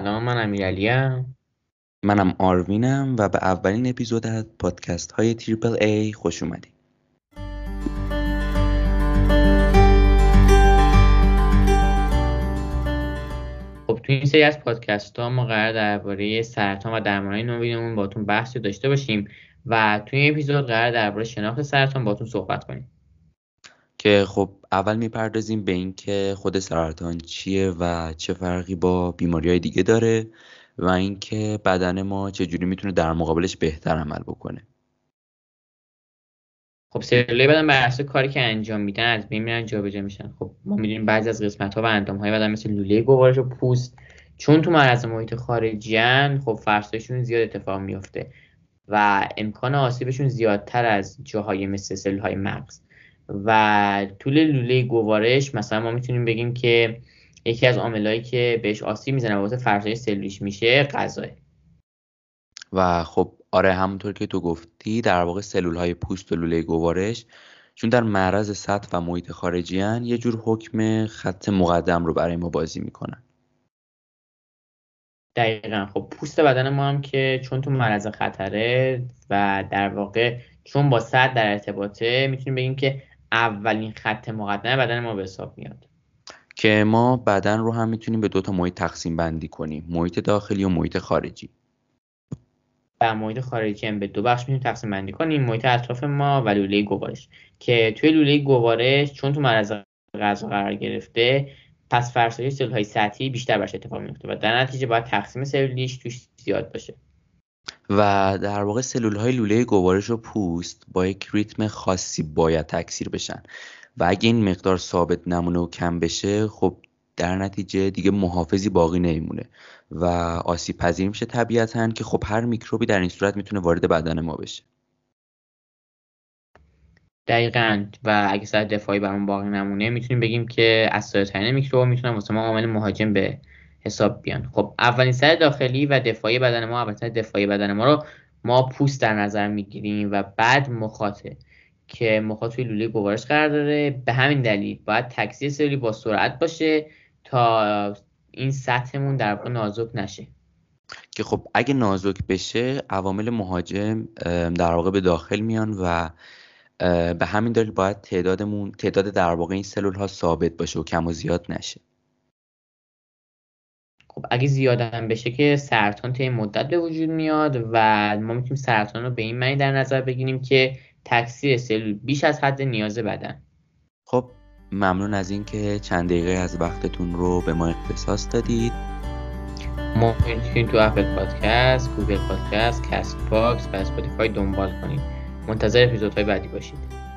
سلام، من امیرعلیم. منم آروینم و به اولین اپیزود از پادکست های تریپل ای خوش اومدید. خب تو این سری از پادکست ها ما قرار درباره سرطان و درمانهای نوینمون باتون بحثی داشته باشیم و تو این اپیزود قرار درباره شناخت سرطان باتون صحبت کنیم. که خب اول میپردازیم به این که خود سرطان چیه و چه فرقی با بیماری‌های دیگه داره و اینکه بدن ما چجوری میتونه در مقابلش بهتر عمل بکنه. خب سلولای بدن بر اساس کاری که انجام میدن از بین میرن، جابجا میشن. خب ما میدونیم بعضی از قسمت‌ها و اندام‌های بدن مثل لوله گوارش و پوست چون تو معرض محیط خارجی‌ان، خب فرسایششون زیاد اتفاق میفته و امکان آسیبشون زیادتر از جاهای مثل سلول‌های مغز. و طول لوله گوارش مثلا ما میتونیم بگیم که یکی از عاملایی که بهش آسیب میزنه واسه فرسایش سلولیش میشه غذاه. و خب آره، همونطور که تو گفتی در واقع سلولهای پوست و لوله گوارش چون در معرض سطح و محیط خارجی ان، یه جور حکم خط مقدم رو برای ما بازی میکنن. دقیقاً. خب پوست بدن ما هم که چون تو معرض خطره و در واقع چون با سطح در ارتباطه، میتونیم بگیم که اولین خط مقدم بدن ما به حساب میاد. که ما بدن رو هم میتونیم به دو تا محیط تقسیم بندی کنیم، محیط داخلی و محیط خارجی. و محیط خارجی هم به دو بخش میتونیم تقسیم بندی کنیم، محیط اطراف ما و لوله گوارش. که توی لوله گوارش چون تو معرض غذا قرار گرفته، پس فرسایش سلول‌های سطحی بیشتر برش اتفاق میفته و در نتیجه باید تقسیم سلولیش توش زیاد باشه. و در واقع سلول‌های لوله گوارش و پوست با یک ریتم خاصی باید تکثیر بشن و اگه این مقدار ثابت نمونه و کم بشه، خب در نتیجه دیگه محافظی باقی نمیمونه و آسیب پذیر میشه طبیعتاً، که خب هر میکروبی در این صورت میتونه وارد بدن ما بشه. دقیقاً. و اگه سطح دفاعی برامون باقی نمونه، میتونیم بگیم که اثرترین میکروب‌ها میتونن واسه ما عامل مهاجم به حساب بیان. خب اولین سطح داخلی و دفاعی بدن ما، اولین سطح دفاعی بدن ما رو ما پوست در نظر میگیریم و بعد مخاطه که مخاط توی لوله گوارش قرار داره. به همین دلیل باید تکثیر سلولی با سرعت باشه تا این سطحمون در واقع نازک نشه. که خب اگه نازک بشه عوامل مهاجم در واقع به داخل میان و به همین دلیل باید تعداد در واقع این سلول ها ثابت باشه و کم و زیاد نشه. خب اگه زیاد هم بشه که سرطان طی مدت به وجود میاد و ما میتونیم سرطان رو به این معنی در نظر بگیریم که تکثیر سلول بیش از حد نیاز بدن. خب ممنون از این که چند دقیقه از وقتتون رو به ما اختصاص دادید. ما میتونید تو اپل پادکست، گوگل پادکست، کست باکس و اسپاتیفای دنبال کنید. منتظر اپیزودهای بعدی باشید.